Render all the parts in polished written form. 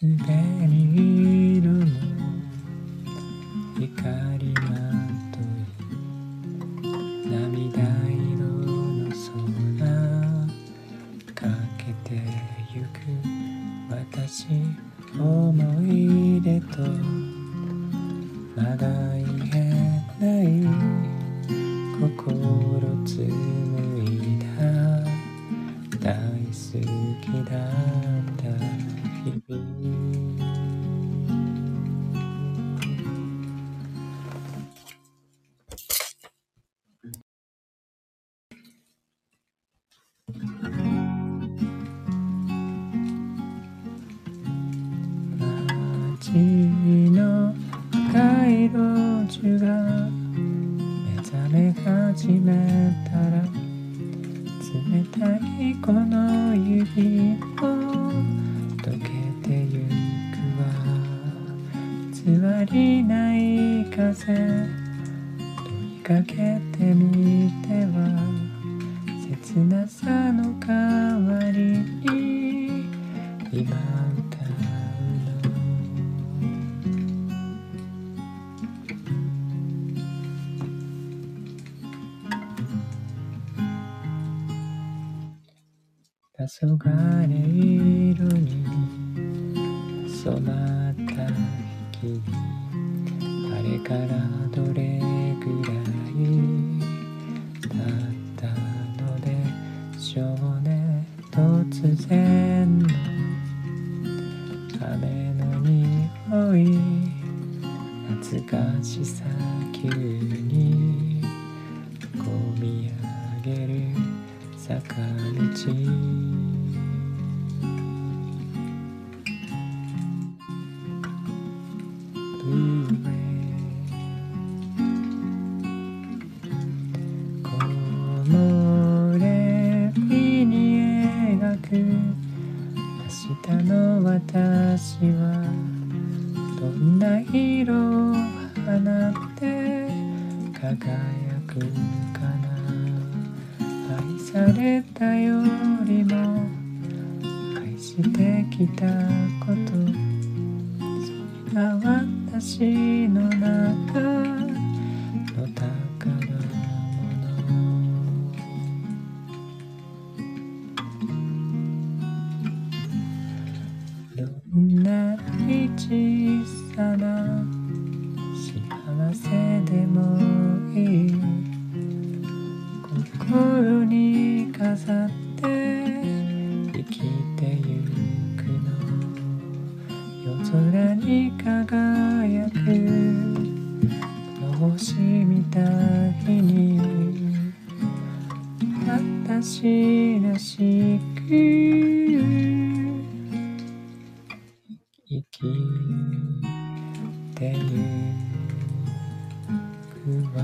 すでにいるの光まとい涙色の空かけてゆく私思い出とまだ言えない心紡いだ大好きだった街の赤い路地が目覚め始めたら冷たいこの指を溶けてゆくわ座りない風問いかけてみては切なさの代わりに今歌うの黄昏色に染まった日々あれからどれぐらい経ったのでしょうね突然の雨の匂い懐かしさ急にこみ上げる坂道明日の私はどんな色を放って輝くかな愛されたよりも愛してきたことそれが私の中の宝どんなに小さな幸せでもいい心に飾って生きてゆくの夜空に輝く星みたいに私らしく生きてゆくわ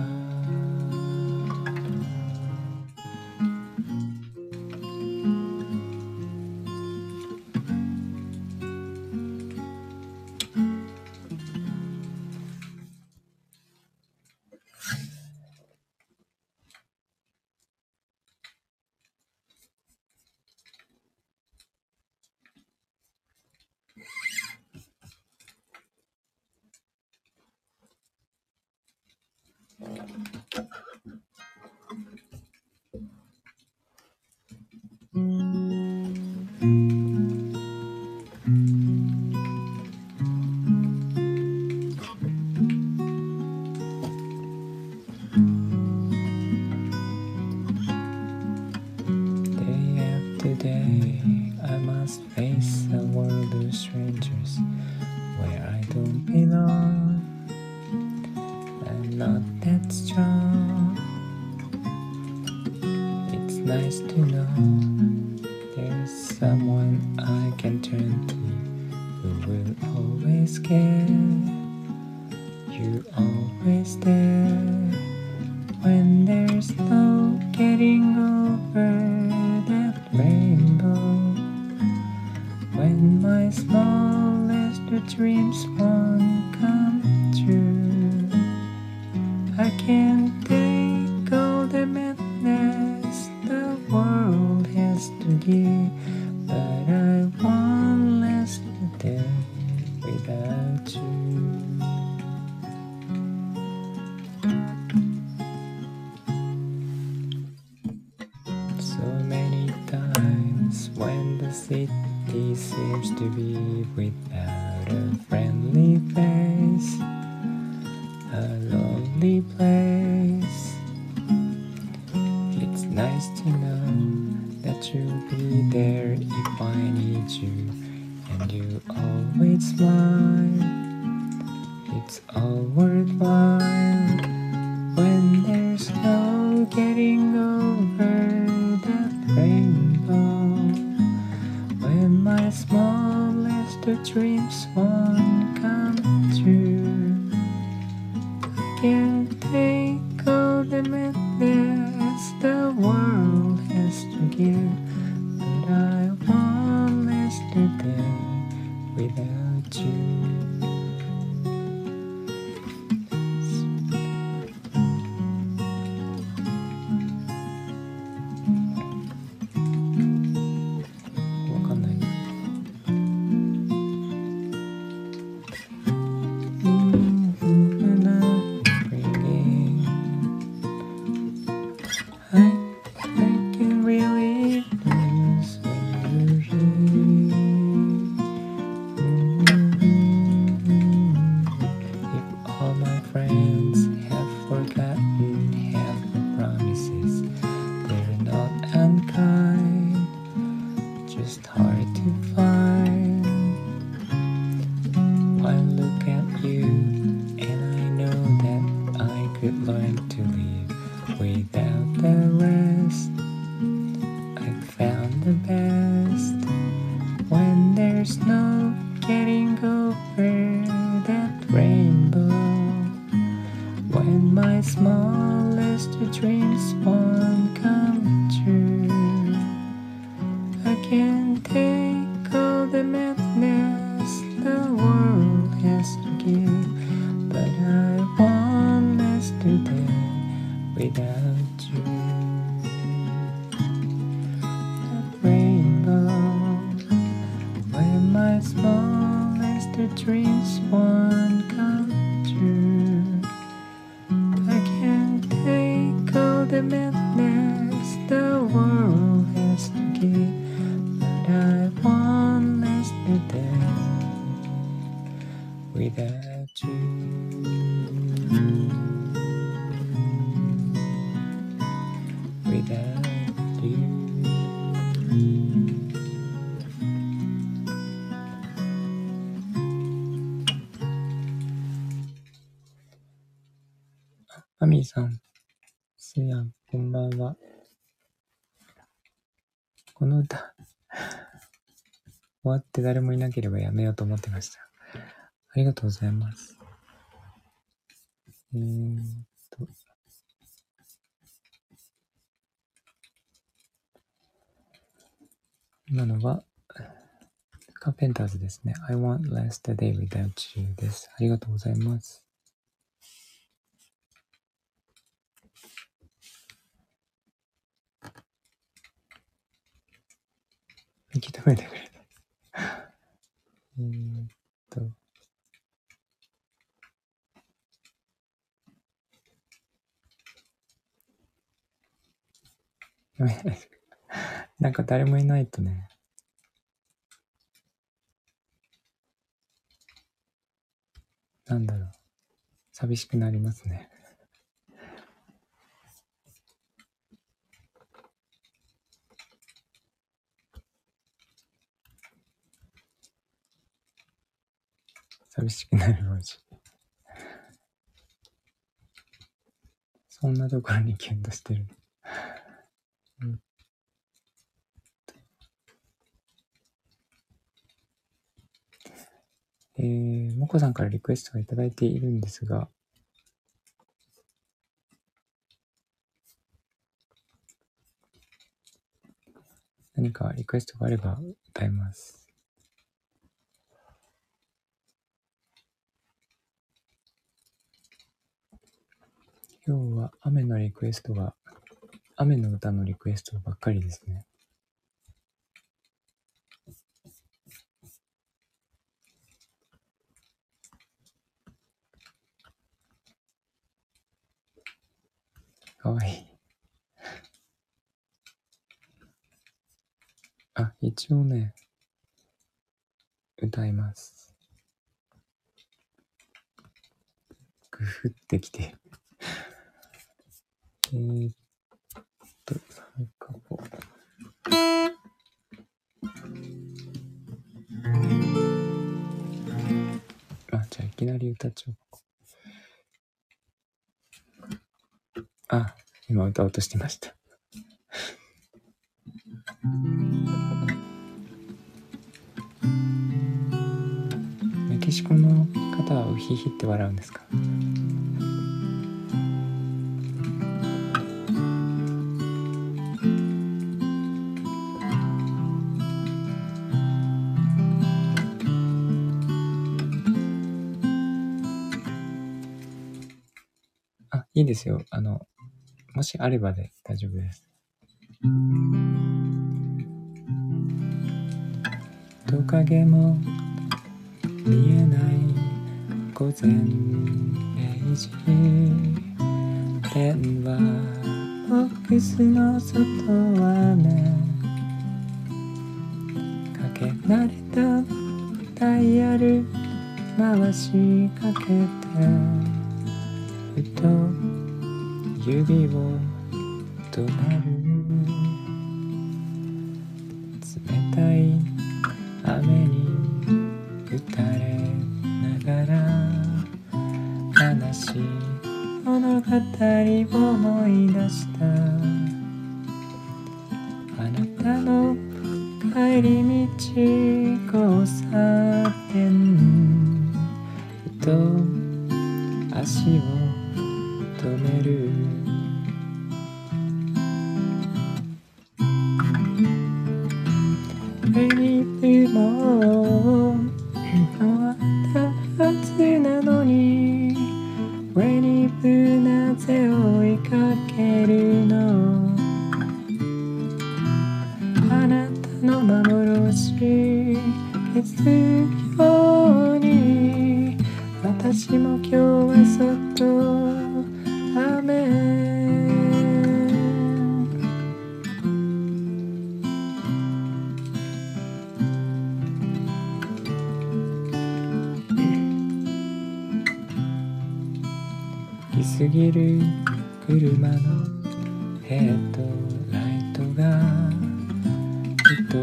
Day I must face a world of strangers where I don't belong. I'm not that strong. It's nice to know there's someone I can turn to who will always care. You're always there when there's no getting over.Rainbow When my smallest dreams won't come true I can't take all the madness the world has to give But I want less today city seems to be without a friendly face, a lonely place. It's nice to know that you'll be there if I need you, and you always smile. It's all worthwhile when there's no getting over the rainbow, when my smallest dreams won't come true. I can take all the madness the world has to give, but I won't last a day without you.マミーさん、スヤン、こんばんは。この歌終わって誰もいなければやめようと思ってました。ありがとうございます。今のはカーペンターズですね。I won't last a day without you です。ありがとうございます。引き止めてくれたなんか誰もいないとね、なんだろう、寂しくなりますね。寂しくなる文字。そんなところにキュンとしてる、もこさんからリクエストをいただいているんですが、何かリクエストがあれば歌います。今日は雨の歌のリクエストばっかりですね。かわいい。あ、一応ね、歌います。グフってきて。参加を。あ、じゃあいきなり歌っちゃおう。あ、今歌おうとしてました。メキシコの方はウヒヒって笑うんですか？あ、いいですよ。もしあればで大丈夫です。人影も見えない午前0時電話ボックスの外はねかけ慣れたダイヤル回しかけてふと指を止める冷たい雨に打たれながら話物語を思い出したあなたの帰り道交差点ふと足を止めるもう終わったはずなのに俺に無なぜ追いかけるのあなたの幻気づくように私も今日は外雨過ぎる車のヘッドライトが一人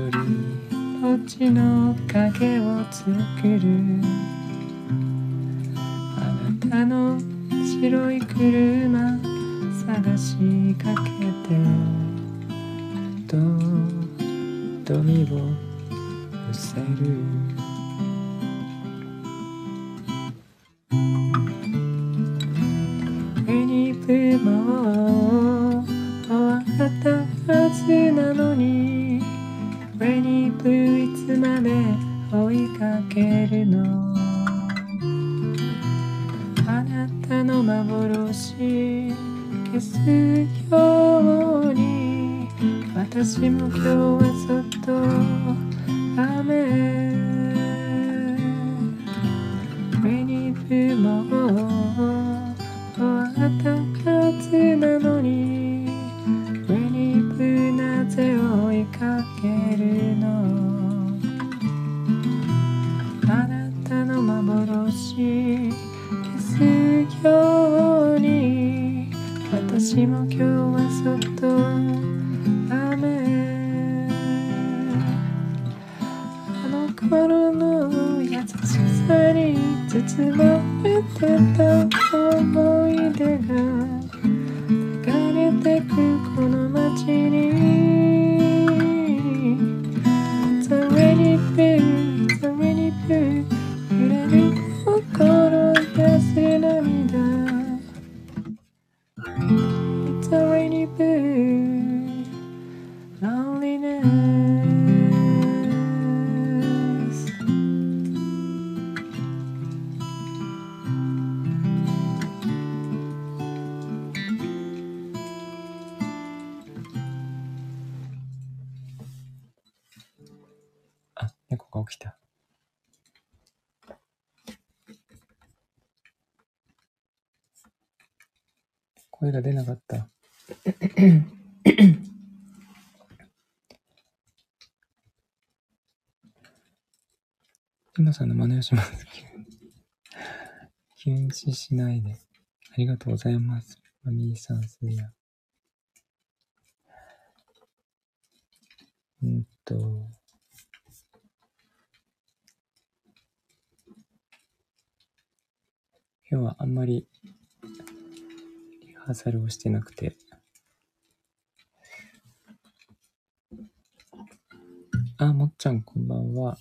ぼっちの影を作るあなたの白い車探しかけてと瞳を伏せるもう終わったはずなのにレニブいつまで追いかけるのあなたの幻消すように私も今日は外雨レニブも終わったはずなのに上にぶなぜ追いかけるのあなたの幻消すように私も今日は外雨あの頃の優しさに包まれてた思い出が流れてくこの街に The rainy blue, the rainy blue 揺れる心安い涙 It's a rainy blue loneliness起きた。声が出なかった今さんの真似をします。禁止しないで。ありがとうございます。マミーさん、すいや。今日はあんまりリハーサルをしてなくて、あ、もっちゃんこんばんは。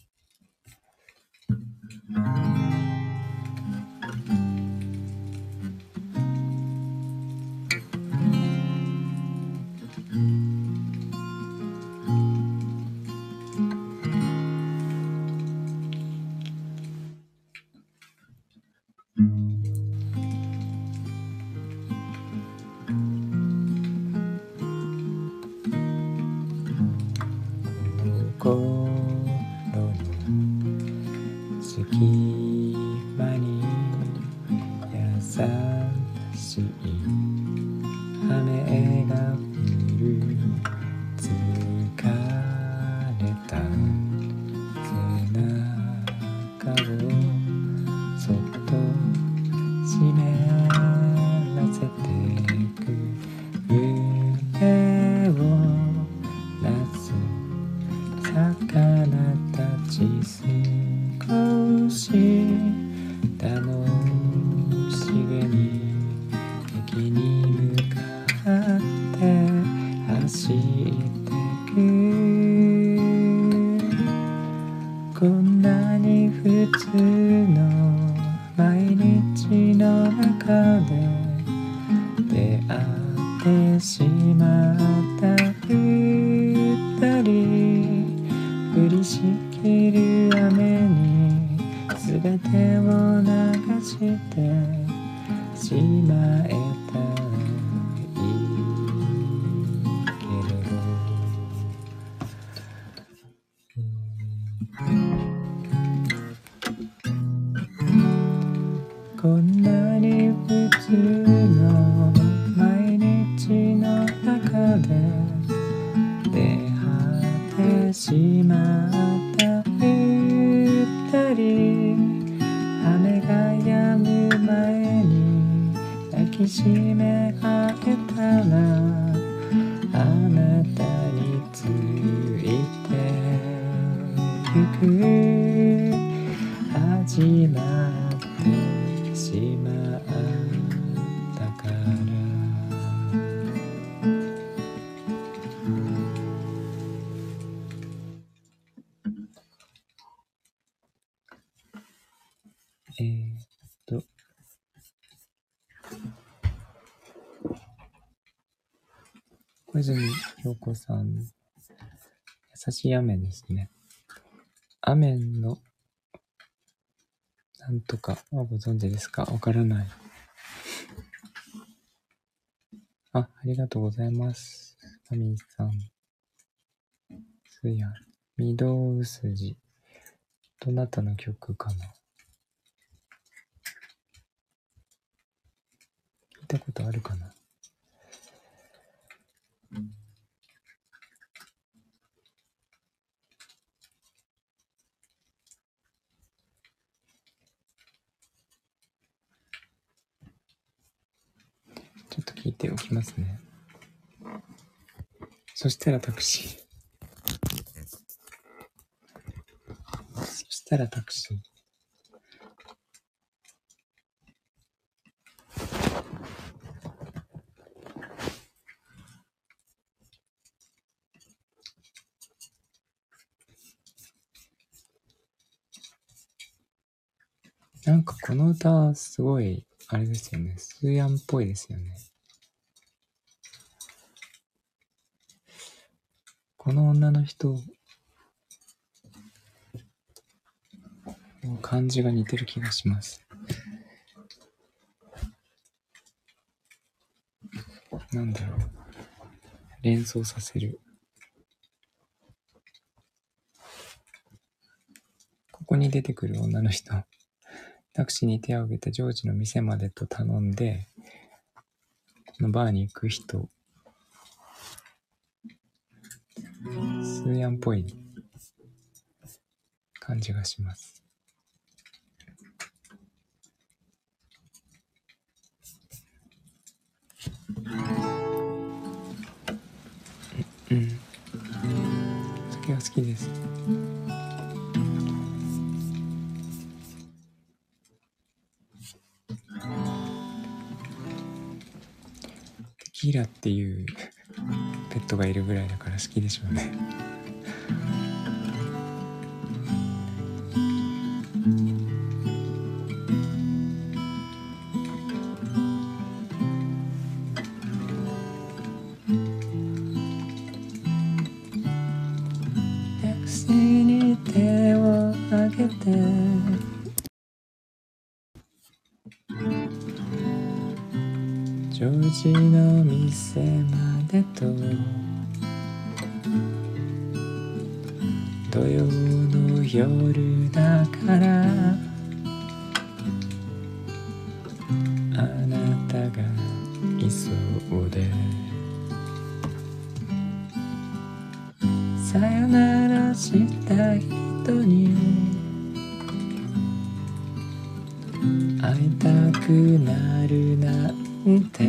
小泉陽子さん、優しい雨ですね。雨のなんとかはご存知ですか？わからない。あ、ありがとうございます。マミーさん。すや、御堂筋。どなたの曲かな？聞いたことあるかな？ちょっと聞いておきますね。そしたらタクシー。そしたらタクシー。なんかこの歌すごいあれですよね、スーヤンっぽいですよね。この女の人の感じが似てる気がします。なんだろう、連想させる。ここに出てくる女の人、タクシーに手を挙げてジョージの店までと頼んで、このバーに行く人、スーヤンっぽい感じがします。うん、酒が好きです。テキーラっていうペットがいるぐらいだから好きでしょうね。ジョージの店までと土曜の夜だからあなたがいそうでさよならした人に会いたくなるなって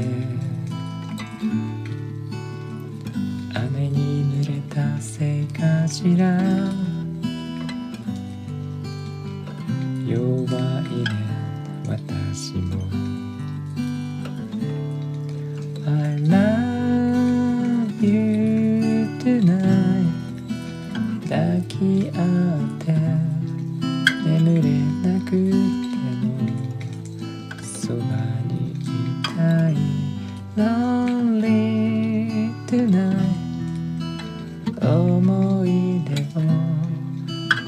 雨に濡れたせいかしら弱いね私もI love you tonight 抱き合って眠れなくてもそばにLonely tonight 思い出を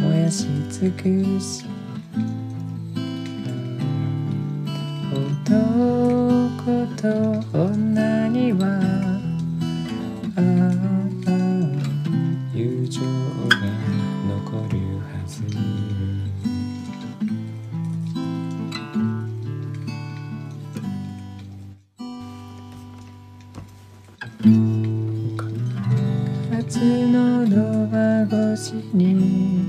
燃やし尽くし男と女には友情が残るはず夏のドア越しに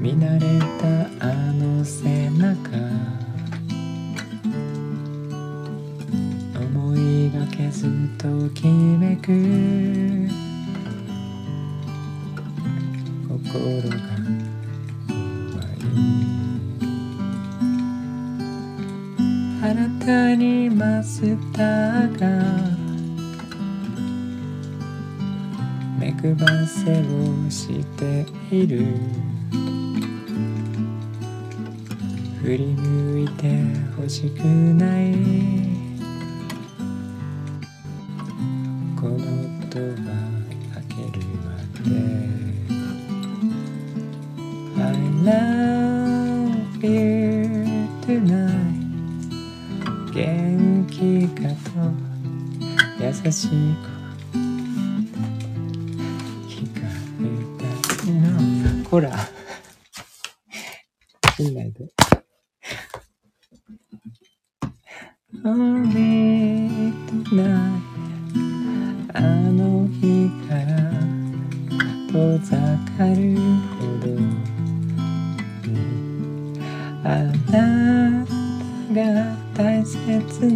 見慣れたあの背中思いがけずときめく心が怖い新たにマスターが目くばせをしている振り向いてほしくないこのドア開けるまで I love you tonight 元気かと優しい声ほら見ないで「Only tonight」「あの日から遠ざかるほど」「あなたが大切な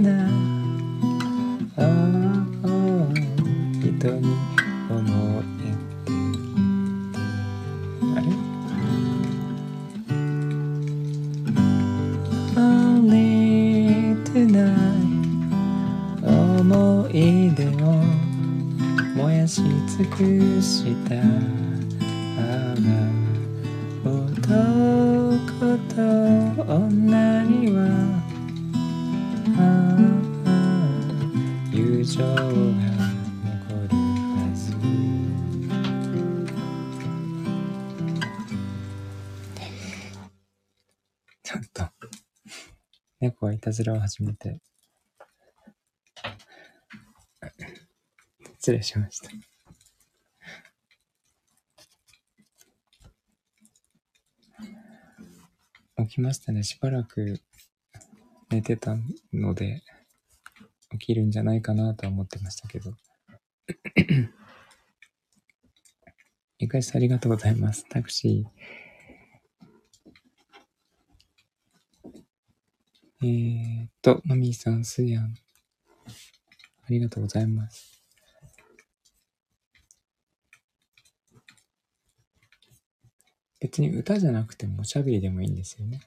人に思う」思い出を燃やし尽くした男と女には友情が残るはずちょっと猫がいたずらを始めて失礼しました。起きましたね。しばらく寝てたので起きるんじゃないかなとは思ってましたけどゆかりさんありがとうございます。タクシーマミーさん、スニャン、ありがとうございます。別に歌じゃなくてもおしゃべりでもいいんですよね。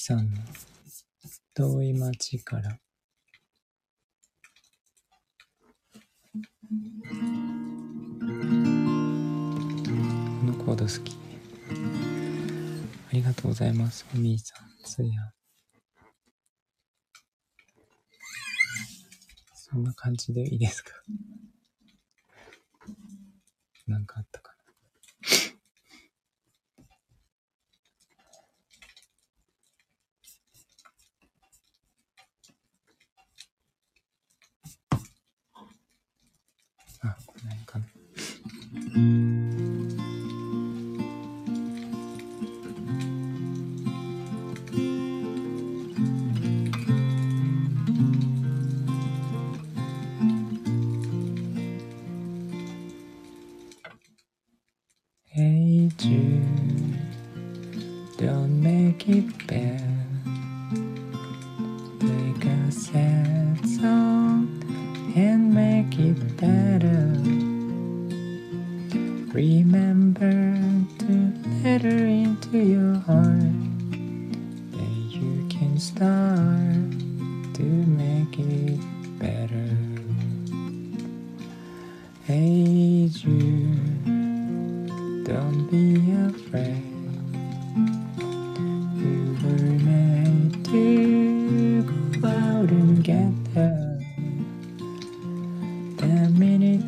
さんの遠い町からコード好き。ありがとうございます。おみーさん、すいやん。そんな感じでいいですか？なんかあったかな。あ、この辺かな。Hey Jude, don't make it bad. Take a sad song and make it better. Remember to let her into your heart. Then you can start to make it better. Hey Jude.Don't be afraid. You were made to go out and get her. The minute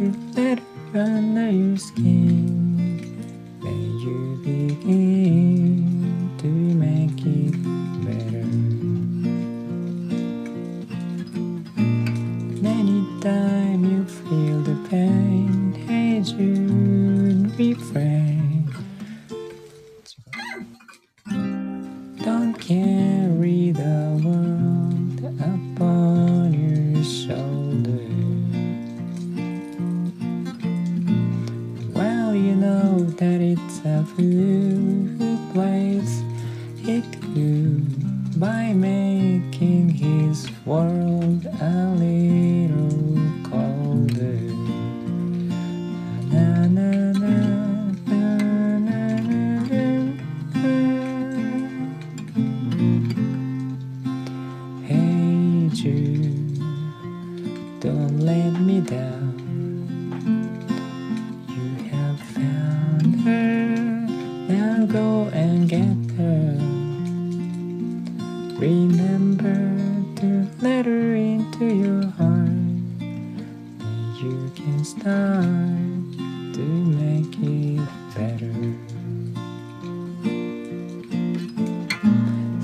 you let her under your skin, then you begin to make it better. Many times you feel the pain. Hey Jude.Refrain. Don't carry the world upon your shoulder. Well, you know that it's a fool who plays it cool by making his world a little colder.Don't let me down. You have found her. Now go and get her. Remember to let her into your heart. Then you can start to make it better.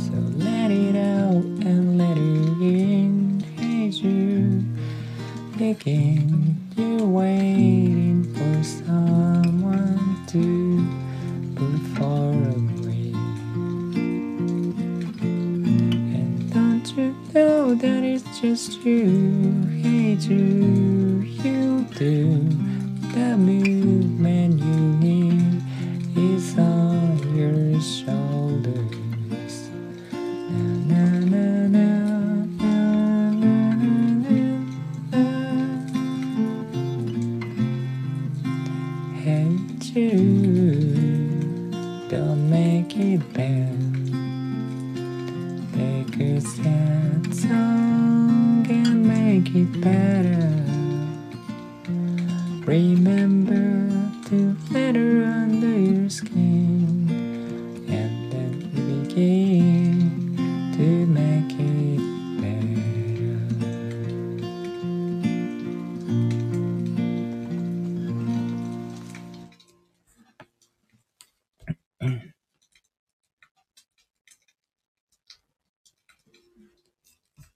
So let it out and let it in. Hey Jude.Again, you're waiting for someone to perform with. And don't you know that it's just you? Hey Jude, you do. The movement you need is on your shoulders.Don't make it bad. Take a sad song and make it better. Remember to let her under your skin, and then begin to make it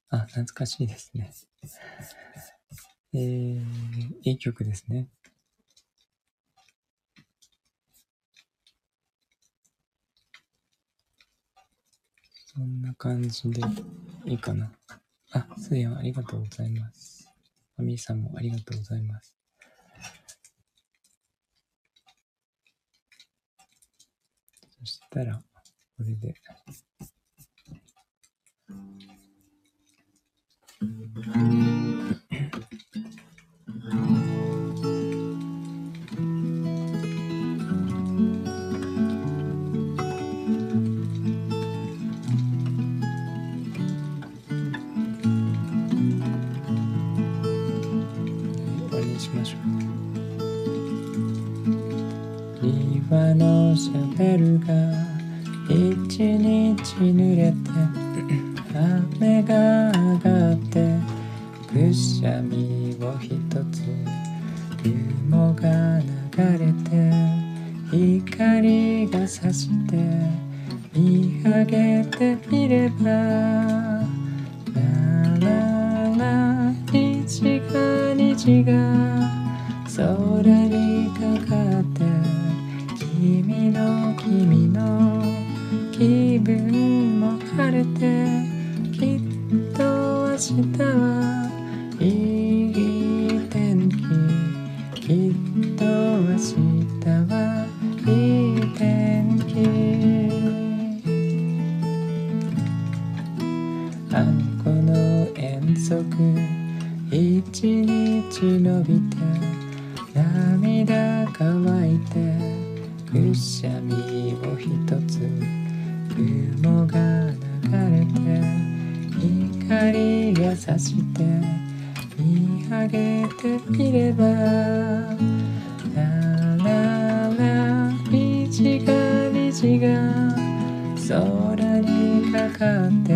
あ、懐かしいですね。いい曲ですね。そんな感じでいいかな。あ、すいやんありがとうございます。あみーさんもありがとうございます。そしたら、これで。終わりにしましょう。岩のシャベルが一日濡れて雨が上がってくしゃみをひとつ雲が流れて光が差して見上げてみればラララ虹が空にかかって君の気分も晴れてきっと明日はいい天気きっと明日はいい天気あんこの遠足一日伸びて涙乾いてくしゃみをひとつ雲が流れて光が差して見上げてみればラララ虹が空にかかって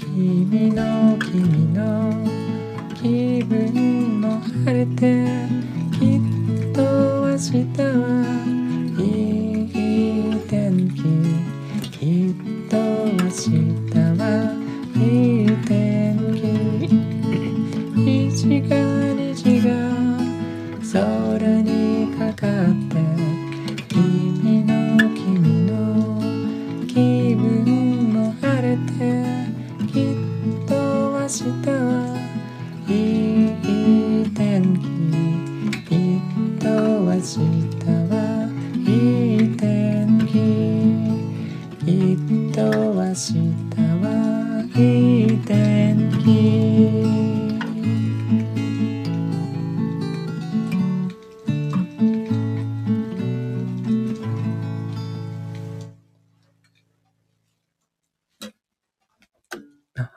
君の気分も晴れてきっと明日はいい天気きっと明日はいい天気虹が空にかかって君の気分も晴れてきっと明日はいい天気明日はいい天気きっと明日はいい天気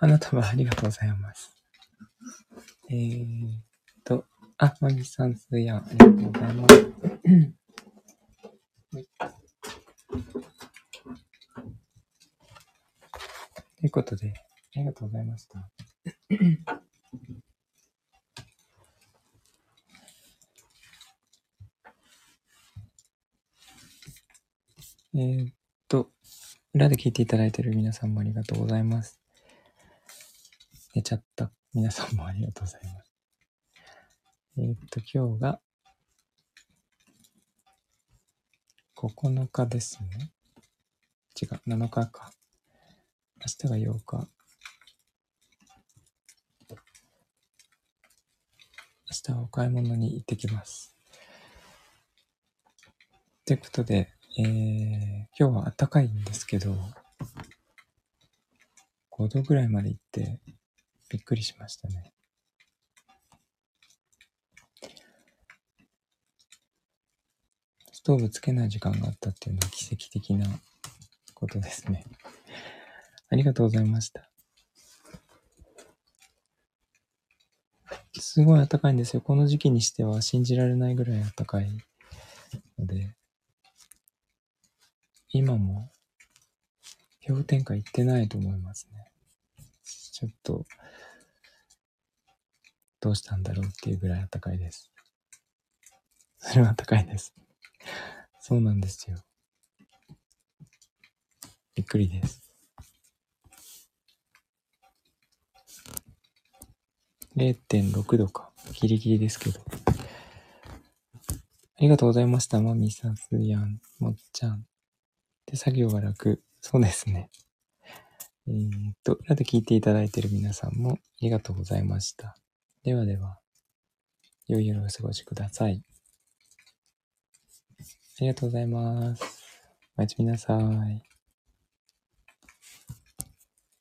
花束ありがとうございます。あ、マギさん、すーやん、ありがとうございます。ということで、ありがとうございました。裏で聞いていただいている皆さんもありがとうございます。寝ちゃった皆さんもありがとうございます。今日が9日ですね。違う、7日か。明日が8日。明日はお買い物に行ってきます。ということで、今日は暖かいんですけど、5度ぐらいまで行ってびっくりしましたね。ストーブつけない時間があったっていうのは奇跡的なことですね。ありがとうございました。すごい暖かいんですよ。この時期にしては信じられないぐらい暖かいので、今も氷点下行ってないと思いますね。ちょっとどうしたんだろうっていうぐらい暖かいです。それは暖かいです。そうなんですよ。びっくりです。0.6 度か。ギリギリですけど。ありがとうございました。マミさん、スーヤン、もっちゃん。手作業が楽。そうですね。裏で聞いていただいている皆さんもありがとうございました。ではでは、良い夜をお過ごしください。ありがとうございます。おやすみなさい。